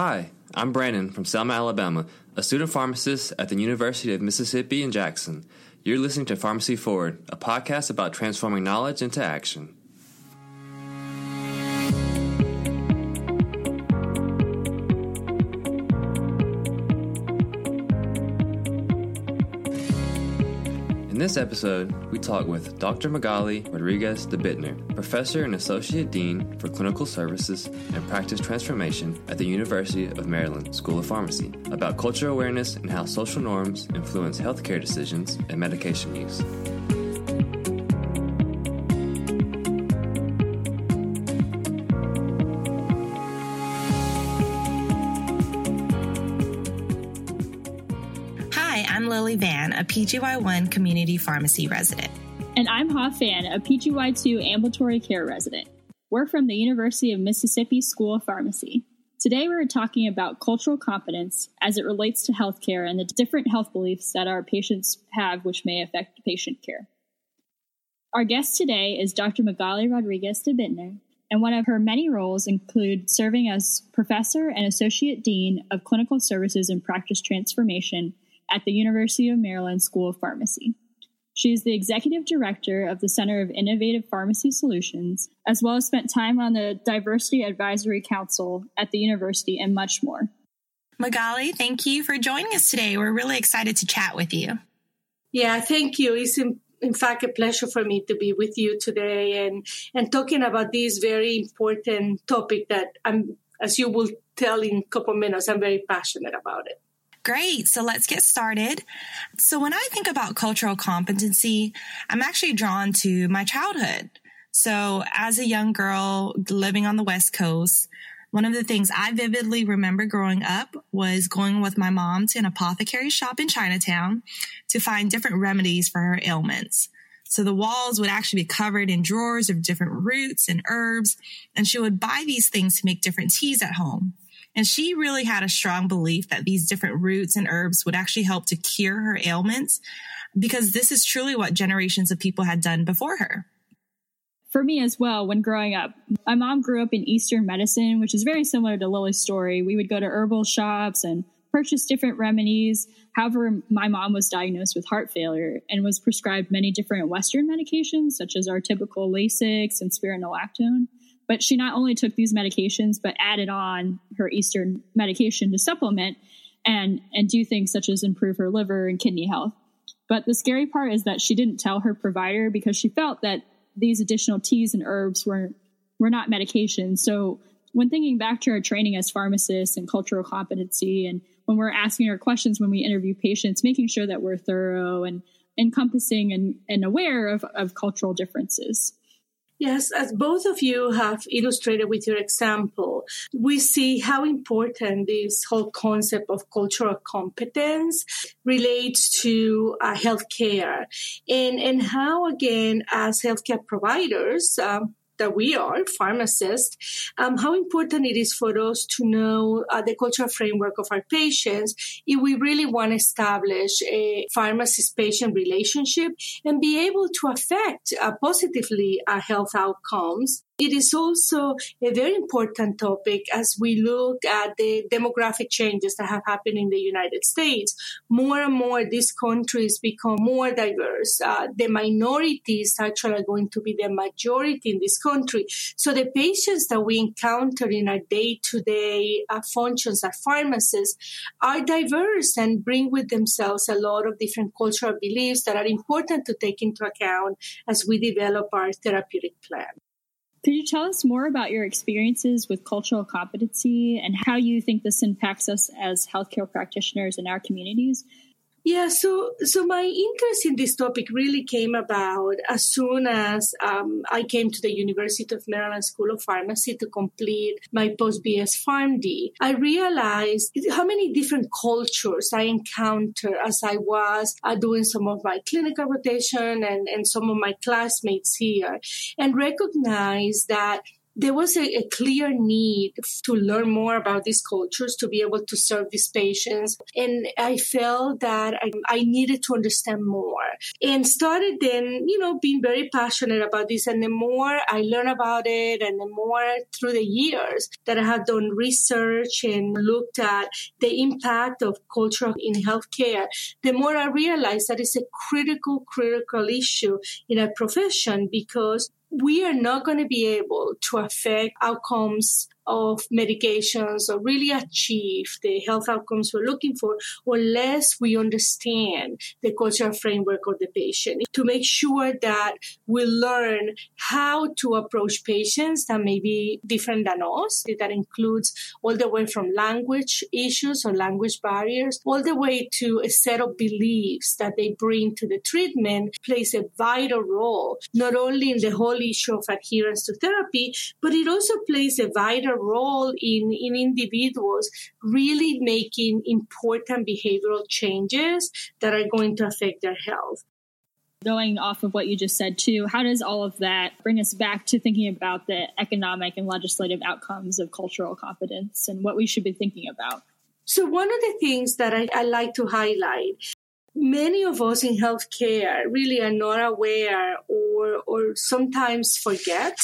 Hi, I'm Brandon from Selma, Alabama, a student pharmacist at the University of Mississippi in Jackson. You're listening to Pharmacy Forward, a podcast about transforming knowledge into action. In this episode, we talk with Dr. Magaly Rodriguez de Bittner, Professor and Associate Dean for Clinical Services and Practice Transformation at the University of Maryland School of Pharmacy, about culture awareness and how social norms influence healthcare decisions and medication use. I'm Lily Van, a PGY1 community pharmacy resident. And I'm Ha Phan, a PGY2 ambulatory care resident. We're from the University of Mississippi School of Pharmacy. Today we're talking about cultural competence as it relates to healthcare and the different health beliefs that our patients have which may affect patient care. Our guest today is Dr. Magaly Rodriguez de Bittner, and one of her many roles include serving as Professor and Associate Dean of Clinical Services and Practice Transformation at the University of Maryland School of Pharmacy. She is the Executive Director of the Center of Innovative Pharmacy Solutions, as well as spent time on the Diversity Advisory Council at the university and much more. Magaly, thank you for joining us today. We're really excited to chat with you. Yeah, thank you. It's in fact a pleasure for me to be with you today and talking about this very important topic that I'm, as you will tell in a couple of minutes, I'm very passionate about it. Great. So let's get started. So when I think about cultural competency, I'm actually drawn to my childhood. So as a young girl living on the West Coast, one of the things I vividly remember growing up was going with my mom to an apothecary shop in Chinatown to find different remedies for her ailments. So the walls would actually be covered in drawers of different roots and herbs, and she would buy these things to make different teas at home. And she really had a strong belief that these different roots and herbs would actually help to cure her ailments, because this is truly what generations of people had done before her. For me as well, when growing up, my mom grew up in Eastern medicine, which is very similar to Lily's story. We would go to herbal shops and purchase different remedies. However, my mom was diagnosed with heart failure and was prescribed many different Western medications, such as our typical Lasix and spironolactone. But she not only took these medications, but added on her Eastern medication to supplement and do things such as improve her liver and kidney health. But the scary part is that she didn't tell her provider because she felt that these additional teas and herbs were not medications. So when thinking back to our training as pharmacists and cultural competency, and when we're asking our questions when we interview patients, making sure that we're thorough and encompassing and aware of cultural differences. Yes, as both of you have illustrated with your example, we see how important this whole concept of cultural competence relates to healthcare and how, again, as healthcare providers that we are, pharmacists, how important it is for us to know the cultural framework of our patients if we really want to establish a pharmacist-patient relationship and be able to affect positively our health outcomes. It is also a very important topic as we look at the demographic changes that have happened in the United States. More and more, these countries become more diverse. The minorities actually are going to be the majority in this country. So the patients that we encounter in our day-to-day functions as pharmacists are diverse and bring with themselves a lot of different cultural beliefs that are important to take into account as we develop our therapeutic plan. Could you tell us more about your experiences with cultural competency and how you think this impacts us as healthcare practitioners in our communities? Yeah, so my interest in this topic really came about as soon as I came to the University of Maryland School of Pharmacy to complete my post-BS PharmD. I realized how many different cultures I encountered as I was doing some of my clinical rotation and some of my classmates here, and recognized that there was a clear need to learn more about these cultures, to be able to serve these patients. And I felt that I needed to understand more and started then, being very passionate about this. And the more I learned about it and the more through the years that I had done research and looked at the impact of culture in healthcare, the more I realized that it's a critical issue in our profession because we are not going to be able to affect outcomes of medications or really achieve the health outcomes we're looking for unless we understand the cultural framework of the patient to make sure that we learn how to approach patients that may be different than us. That includes all the way from language issues or language barriers, all the way to a set of beliefs that they bring to the treatment plays a vital role, not only in the whole issue of adherence to therapy, but it also plays a vital role in individuals really making important behavioral changes that are going to affect their health. Going off of what you just said, too, how does all of that bring us back to thinking about the economic and legislative outcomes of cultural competence and what we should be thinking about? So one of the things that I like to highlight, many of us in healthcare really are not aware or sometimes forget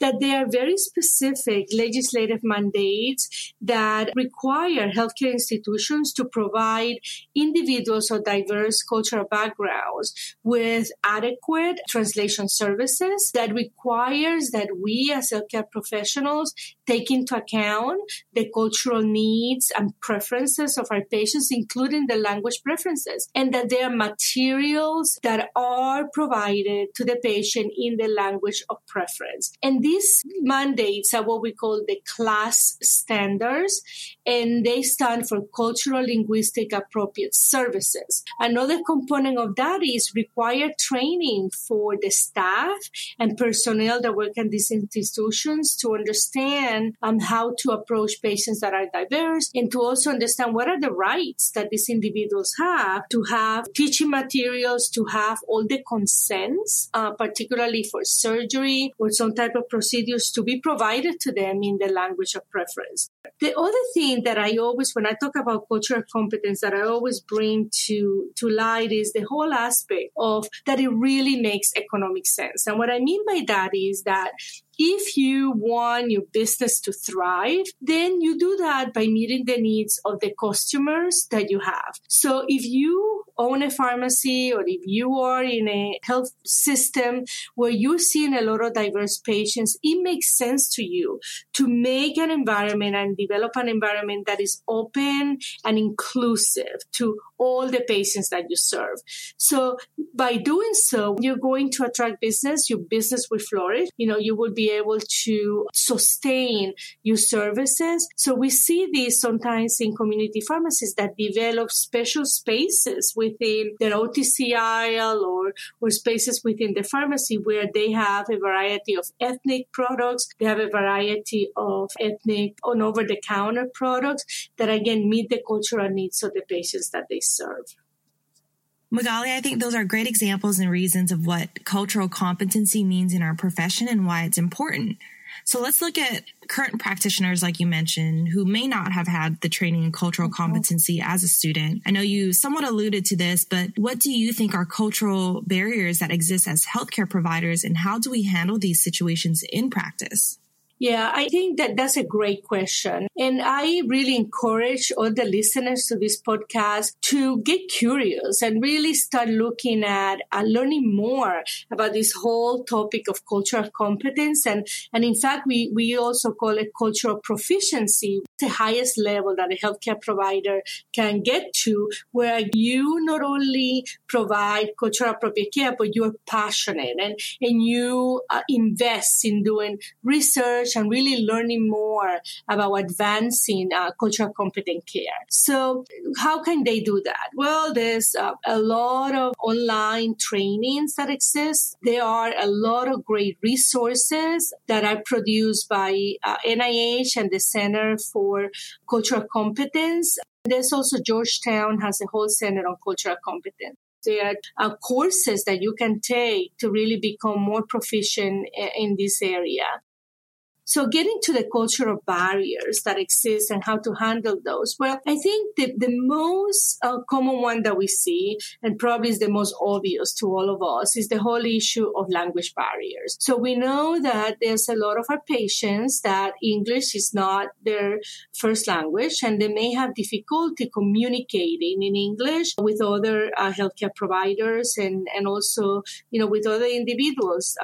that there are very specific legislative mandates that require healthcare institutions to provide individuals of diverse cultural backgrounds with adequate translation services that requires that we as healthcare professionals take into account the cultural needs and preferences of our patients, including the language preferences, and that there are materials that are provided to the patient in the language of preference. And these mandates are what we call the CLAS standards, and they stand for Cultural Linguistic Appropriate Services. Another component of that is required training for the staff and personnel that work in these institutions to understand how to approach patients that are diverse and to also understand what are the rights that these individuals have to have teaching materials, to have all the consents, particularly for surgery or some type of procedures to be provided to them in the language of preference. The other thing that I always, when I talk about cultural competence, that I always bring to light is the whole aspect of that it really makes economic sense. And what I mean by that is that if you want your business to thrive, then you do that by meeting the needs of the customers that you have. So if you own a pharmacy or if you are in a health system where you're seeing a lot of diverse patients, it makes sense to you to make an environment and develop an environment that is open and inclusive to all the patients that you serve. So by doing so, you're going to attract business, your business will flourish, you will be able to sustain your services. So we see this sometimes in community pharmacies that develop special spaces within their OTC aisle or spaces within the pharmacy where they have a variety of ethnic products. They have a variety of ethnic and over-the-counter products that, again, meet the cultural needs of the patients that they serve. Magaly, I think those are great examples and reasons of what cultural competency means in our profession and why it's important. So let's look at current practitioners, like you mentioned, who may not have had the training in cultural competency as a student. I know you somewhat alluded to this, but what do you think are cultural barriers that exist as healthcare providers, and how do we handle these situations in practice? Yeah, I think that's a great question. And I really encourage all the listeners to this podcast to get curious and really start looking at learning more about this whole topic of cultural competence. And in fact, we also call it cultural proficiency, the highest level that a healthcare provider can get to, where you not only provide cultural appropriate care, but you're passionate and you invest in doing research and really learning more about advancing cultural competent care. So how can they do that? Well, there's a lot of online trainings that exist. There are a lot of great resources that are produced by NIH and the Center for Cultural Competence. There's also Georgetown has a whole center on cultural competence. There are courses that you can take to really become more proficient in this area. So getting to the cultural barriers that exist and how to handle those. Well, I think the most common one that we see, and probably is the most obvious to all of us, is the whole issue of language barriers. So we know that there's a lot of our patients that English is not their first language, and they may have difficulty communicating in English with other healthcare providers and also, you know, with other individuals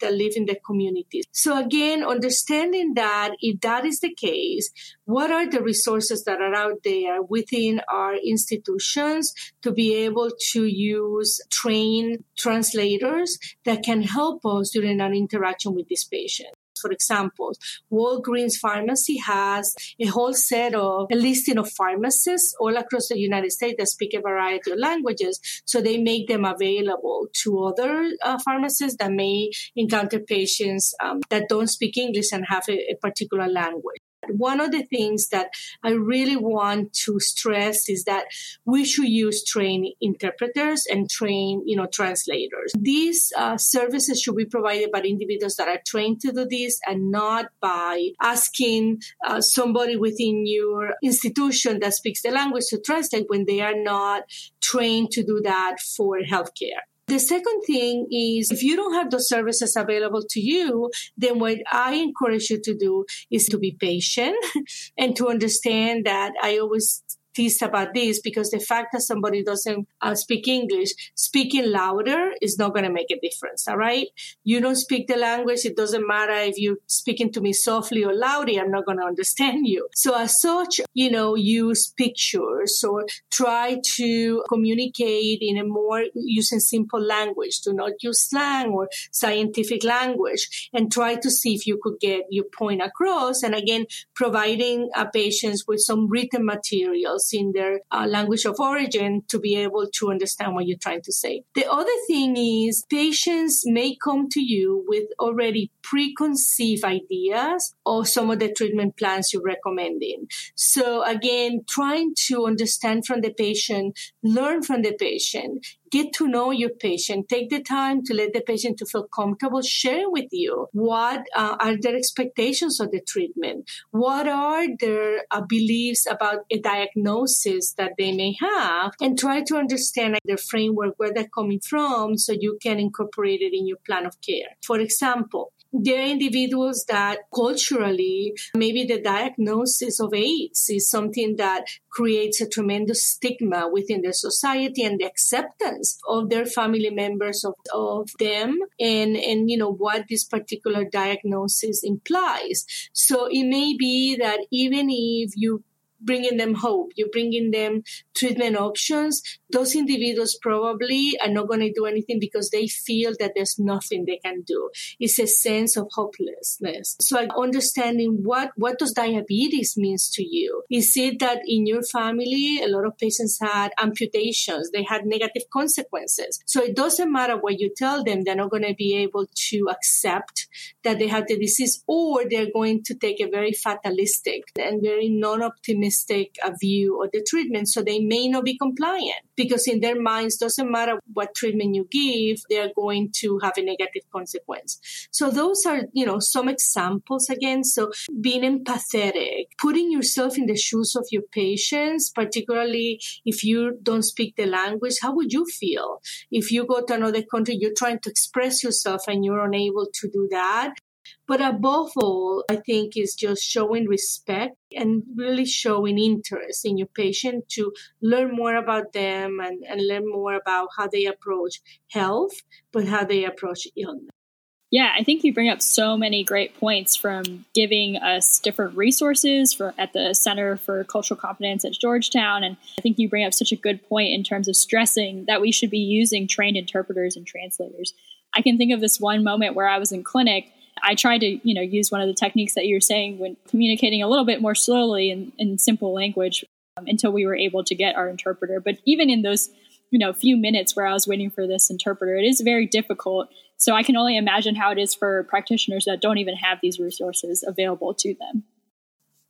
that live in the communities. So again, understanding that if that is the case, what are the resources that are out there within our institutions to be able to use trained translators that can help us during an interaction with this patient? For example, Walgreens Pharmacy has a whole set of a listing of pharmacists all across the United States that speak a variety of languages. So they make them available to other pharmacists that may encounter patients that don't speak English and have a particular language. One of the things that I really want to stress is that we should use trained interpreters and trained, translators. These services should be provided by individuals that are trained to do this and not by asking somebody within your institution that speaks the language to translate when they are not trained to do that for healthcare. The second thing is, if you don't have those services available to you, then what I encourage you to do is to be patient and to understand that I always tease about this because the fact that somebody doesn't speak English, speaking louder is not going to make a difference, all right? You don't speak the language. It doesn't matter if you're speaking to me softly or loudly. I'm not going to understand you. So as such, use pictures or try to communicate in a more using simple language. Do not use slang or scientific language and try to see if you could get your point across. And again, providing patients with some written materials in their language of origin to be able to understand what you're trying to say. The other thing is patients may come to you with already preconceived ideas of some of the treatment plans you're recommending. So again, trying to understand from the patient, learn from the patient, get to know your patient, take the time to let the patient to feel comfortable sharing with you what are their expectations of the treatment, what are their beliefs about a diagnosis that they may have, and try to understand their framework, where they're coming from, so you can incorporate it in your plan of care. For example, there are individuals that culturally, maybe the diagnosis of AIDS is something that creates a tremendous stigma within their society and the acceptance of their family members of them and what this particular diagnosis implies. So it may be that even if you bringing them hope, you're bringing them treatment options, those individuals probably are not going to do anything because they feel that there's nothing they can do. It's a sense of hopelessness. So understanding what does diabetes means to you? Is it that in your family, a lot of patients had amputations, they had negative consequences. So it doesn't matter what you tell them, they're not going to be able to accept that they have the disease, or they're going to take a very fatalistic and very non-optimistic a view of the treatment, so they may not be compliant because in their minds, doesn't matter what treatment you give, they're going to have a negative consequence. So those are, some examples again. So being empathetic, putting yourself in the shoes of your patients, particularly if you don't speak the language, how would you feel? If you go to another country, you're trying to express yourself and you're unable to do that. But above all, I think is just showing respect and really showing interest in your patient to learn more about them and learn more about how they approach health, but how they approach illness. Yeah, I think you bring up so many great points, from giving us different resources at the Center for Cultural Competence at Georgetown. And I think you bring up such a good point in terms of stressing that we should be using trained interpreters and translators. I can think of this one moment where I was in clinic. I tried to, use one of the techniques that you were saying when communicating a little bit more slowly in simple language until we were able to get our interpreter. But even in those, few minutes where I was waiting for this interpreter, it is very difficult. So I can only imagine how it is for practitioners that don't even have these resources available to them.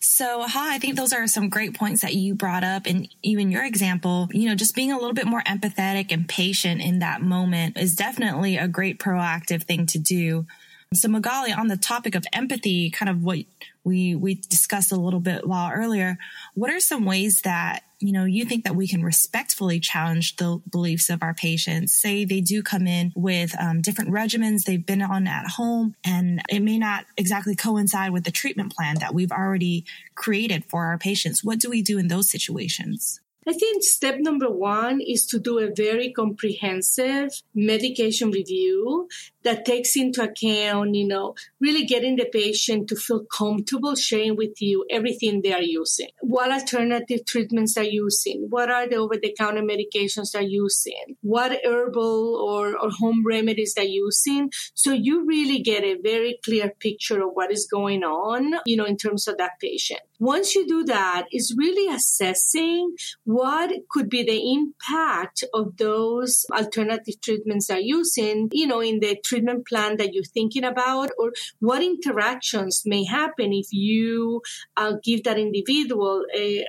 So, I think those are some great points that you brought up. And even your example, just being a little bit more empathetic and patient in that moment is definitely a great proactive thing to do. So Magaly, on the topic of empathy, kind of what we discussed a little bit while earlier, what are some ways that, you know, you think that we can respectfully challenge the beliefs of our patients? Say they do come in with different regimens they've been on at home, and it may not exactly coincide with the treatment plan that we've already created for our patients. What do we do in those situations? I think step number one is to do a very comprehensive medication review that takes into account, you know, really getting the patient to feel comfortable sharing with you everything they are using. What alternative treatments are using? What are the over-the-counter medications they're using? What herbal or home remedies they're using? So you really get a very clear picture of what is going on, you know, in terms of that patient. Once you do that, it's really assessing what could be the impact of those alternative treatments they're using, you know, in the treatment plan that you're thinking about, or what interactions may happen if you give that individual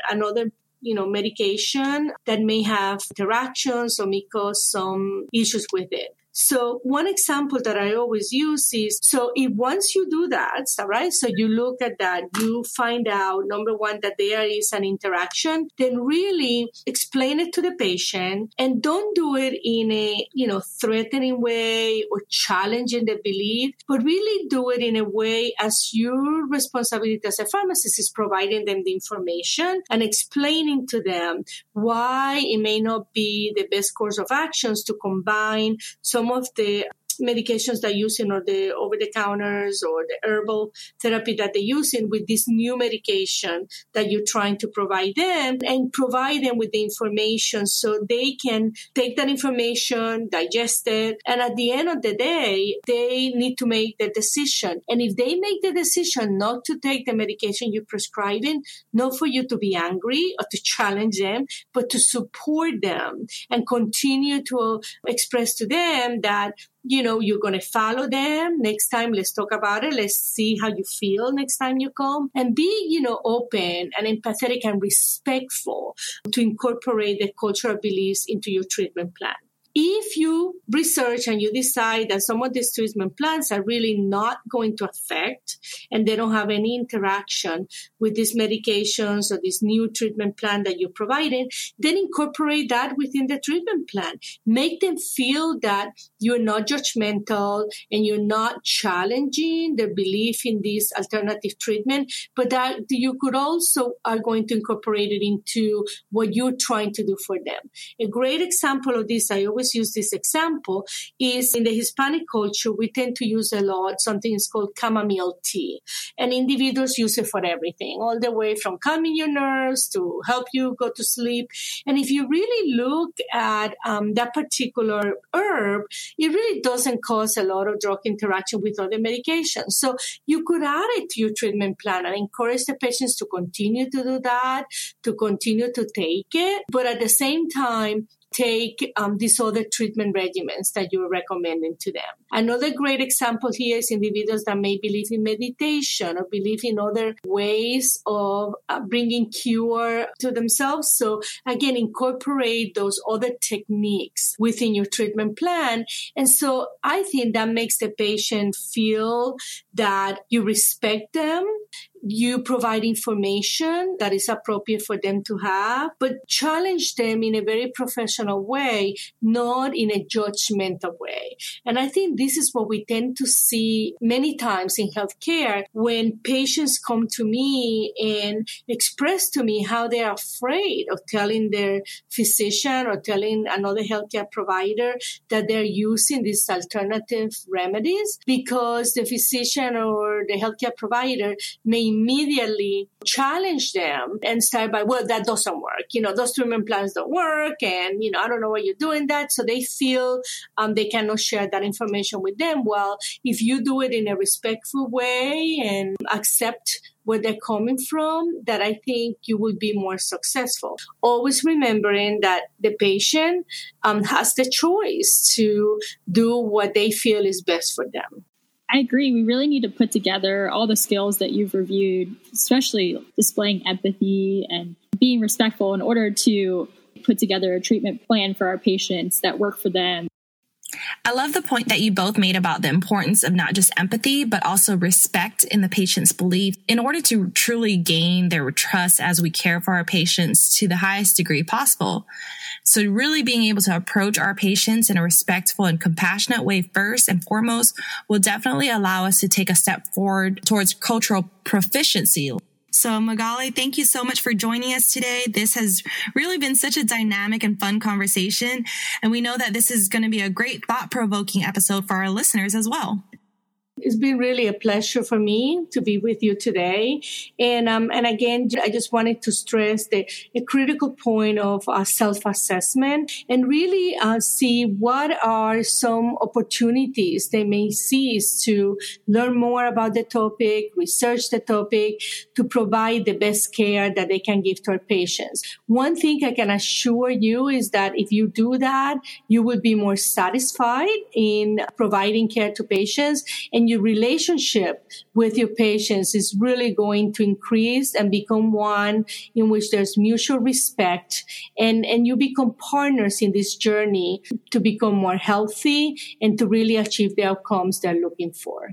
another, you know, medication that may have interactions or may cause some issues with it. So one example that I always use is, once you do that, all right, so you look at that, you find out, number one, that there is an interaction, then really explain it to the patient, and don't do it in a, you know, threatening way or challenging the belief, but really do it in a way as your responsibility as a pharmacist is providing them the information and explaining to them why it may not be the best course of actions to combine some of the medications they're using or the over-the-counters or the herbal therapy that they're using with this new medication that you're trying to provide them, and provide them with the information so they can take that information, digest it, and at the end of the day, they need to make the decision. And if they make the decision not to take the medication you're prescribing, not for you to be angry or to challenge them, but to support them and continue to express to them that, you know, you're going to follow them. Next time, let's talk about it. Let's see how you feel next time you come. And be, you know, open and empathetic and respectful to incorporate the cultural beliefs into your treatment plan. If you research and you decide that some of these treatment plans are really not going to affect and they don't have any interaction with these medications or this new treatment plan that you're providing, then incorporate that within the treatment plan. Make them feel that you're not judgmental and you're not challenging their belief in this alternative treatment, but that you could also are going to incorporate it into what you're trying to do for them. A great example of this, I always use this example, is in the Hispanic culture, we tend to use a lot, something is called chamomile tea. And individuals use it for everything, all the way from calming your nerves to help you go to sleep. And if you really look at that particular herb, it really doesn't cause a lot of drug interaction with other medications. So you could add it to your treatment plan and encourage the patients to continue to do that, to continue to take it. But at the same time, take these other treatment regimens that you're recommending to them. Another great example here is individuals that may believe in meditation or believe in other ways of bringing cure to themselves. So again, incorporate those other techniques within your treatment plan. And so I think that makes the patient feel that you respect them, you provide information that is appropriate for them to have, but challenge them in a very professional way, not in a judgmental way. And I think this is what we tend to see many times in healthcare when patients come to me and express to me how they are afraid of telling their physician or telling another healthcare provider that they're using these alternative remedies because the physician or the healthcare provider may immediately challenge them and start by, well, that doesn't work. You know, those treatment plans don't work. And, you know, I don't know why you're doing that. So they feel they cannot share that information with them. Well, if you do it in a respectful way and accept where they're coming from, that I think you will be more successful. Always remembering that the patient has the choice to do what they feel is best for them. I agree. We really need to put together all the skills that you've reviewed, especially displaying empathy and being respectful in order to put together a treatment plan for our patients that work for them. I love the point that you both made about the importance of not just empathy, but also respect in the patient's belief in order to truly gain their trust as we care for our patients to the highest degree possible. So really being able to approach our patients in a respectful and compassionate way first and foremost will definitely allow us to take a step forward towards cultural proficiency. So Magaly, thank you so much for joining us today. This has really been such a dynamic and fun conversation. And we know that this is going to be a great thought-provoking episode for our listeners as well. It's been really a pleasure for me to be with you today. And again, I just wanted to stress the critical point of self-assessment and really see what are some opportunities they may seize to learn more about the topic, research the topic, to provide the best care that they can give to our patients. One thing I can assure you is that if you do that, you will be more satisfied in providing care to patients, and your relationship with your patients is really going to increase and become one in which there's mutual respect, and you become partners in this journey to become more healthy and to really achieve the outcomes they're looking for.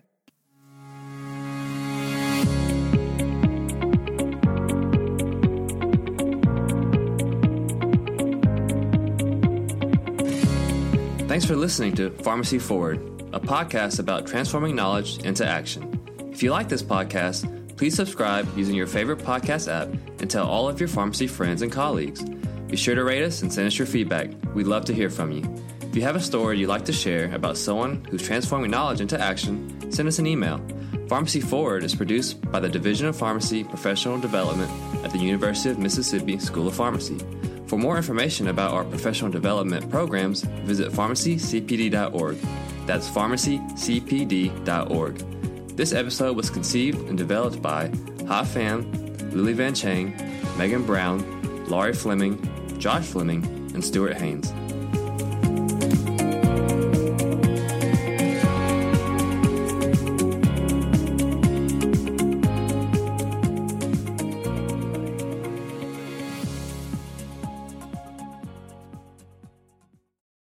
Thanks for listening to Pharmacy Forward, a podcast about transforming knowledge into action. If you like this podcast, please subscribe using your favorite podcast app and tell all of your pharmacy friends and colleagues. Be sure to rate us and send us your feedback. We'd love to hear from you. If you have a story you'd like to share about someone who's transforming knowledge into action, send us an email. Pharmacy Forward is produced by the Division of Pharmacy Professional Development at the University of Mississippi School of Pharmacy. For more information about our professional development programs, visit PharmacyCPD.org. That's PharmacyCPD.org. This episode was conceived and developed by Ha Phan, Lily Van, Megan Brown, Laurie Fleming, Josh Fleming, and Stuart Haines.